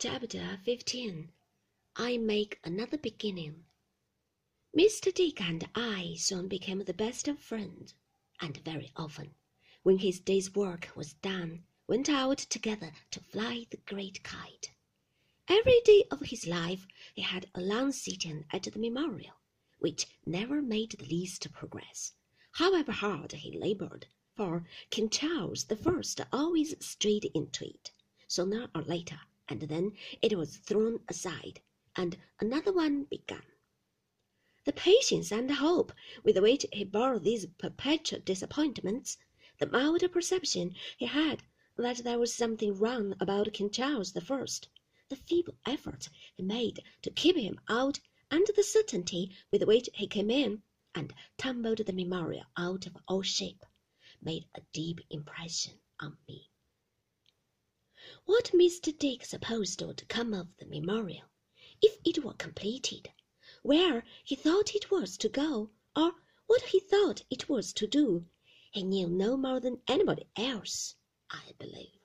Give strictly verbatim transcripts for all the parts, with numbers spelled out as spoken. Chapter fifteen. I Make Another Beginning. Mister Dick and I soon became the best of friends, and very often, when his day's work was done, went out together to fly the great kite. Every day of his life he had a long sitting at the memorial, which never made the least progress, however hard he labored, for King Charles the First always strayed into it, sooner or later, and then it was thrown aside, and another one began. The patience and hope with which he bore these perpetual disappointments, the mild perception he had that there was something wrong about King Charles the First, the feeble effort he made to keep him out, and the certainty with which he came in and tumbled the memorial out of all shape, made a deep impression on me. What Mister Dick supposed would come of the memorial, if it were completed, where he thought it was to go, or what he thought it was to do, he knew no more than anybody else, I believe.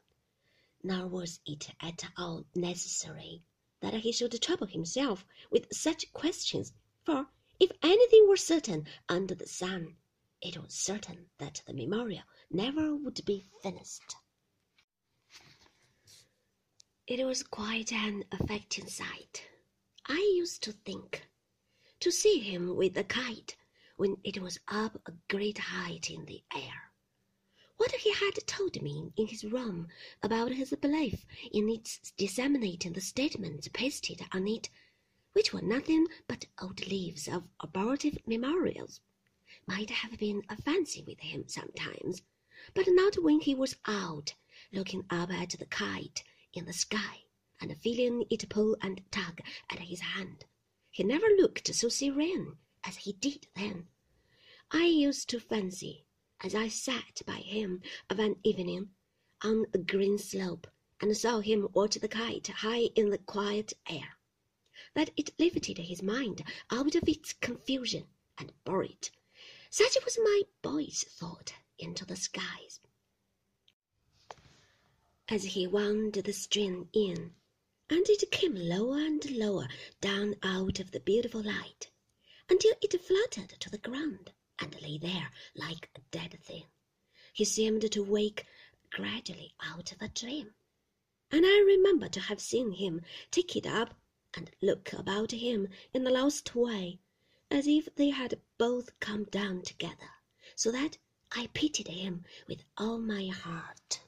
Nor was it at all necessary that he should trouble himself with such questions, for if anything were certain under the sun, it was certain that the memorial never would be finished. It was quite an affecting sight, I used to think, to see him with the kite when it was up a great height in the air. What he had told me in his room about his belief in its disseminating the statements pasted on it, which were nothing but old leaves of abortive memorials, might have been a fancy with him sometimes, but not when he was out, looking up at the kite in the sky, and feeling it pull and tug at his hand. He never looked so serene as he did then. I used to fancy, as I sat by him of an evening on a green slope and saw him watch the kite high in the quiet air, that it lifted his mind out of its confusion and bore it, such was my boy's thought, into the skies. As he wound the string in, and it came lower and lower down out of the beautiful light, until it fluttered to the ground and lay there like a dead thing, he seemed to wake gradually out of a dream, and I remember to have seen him take it up and look about him in the lost way, as if they had both come down together, so that I pitied him with all my heart.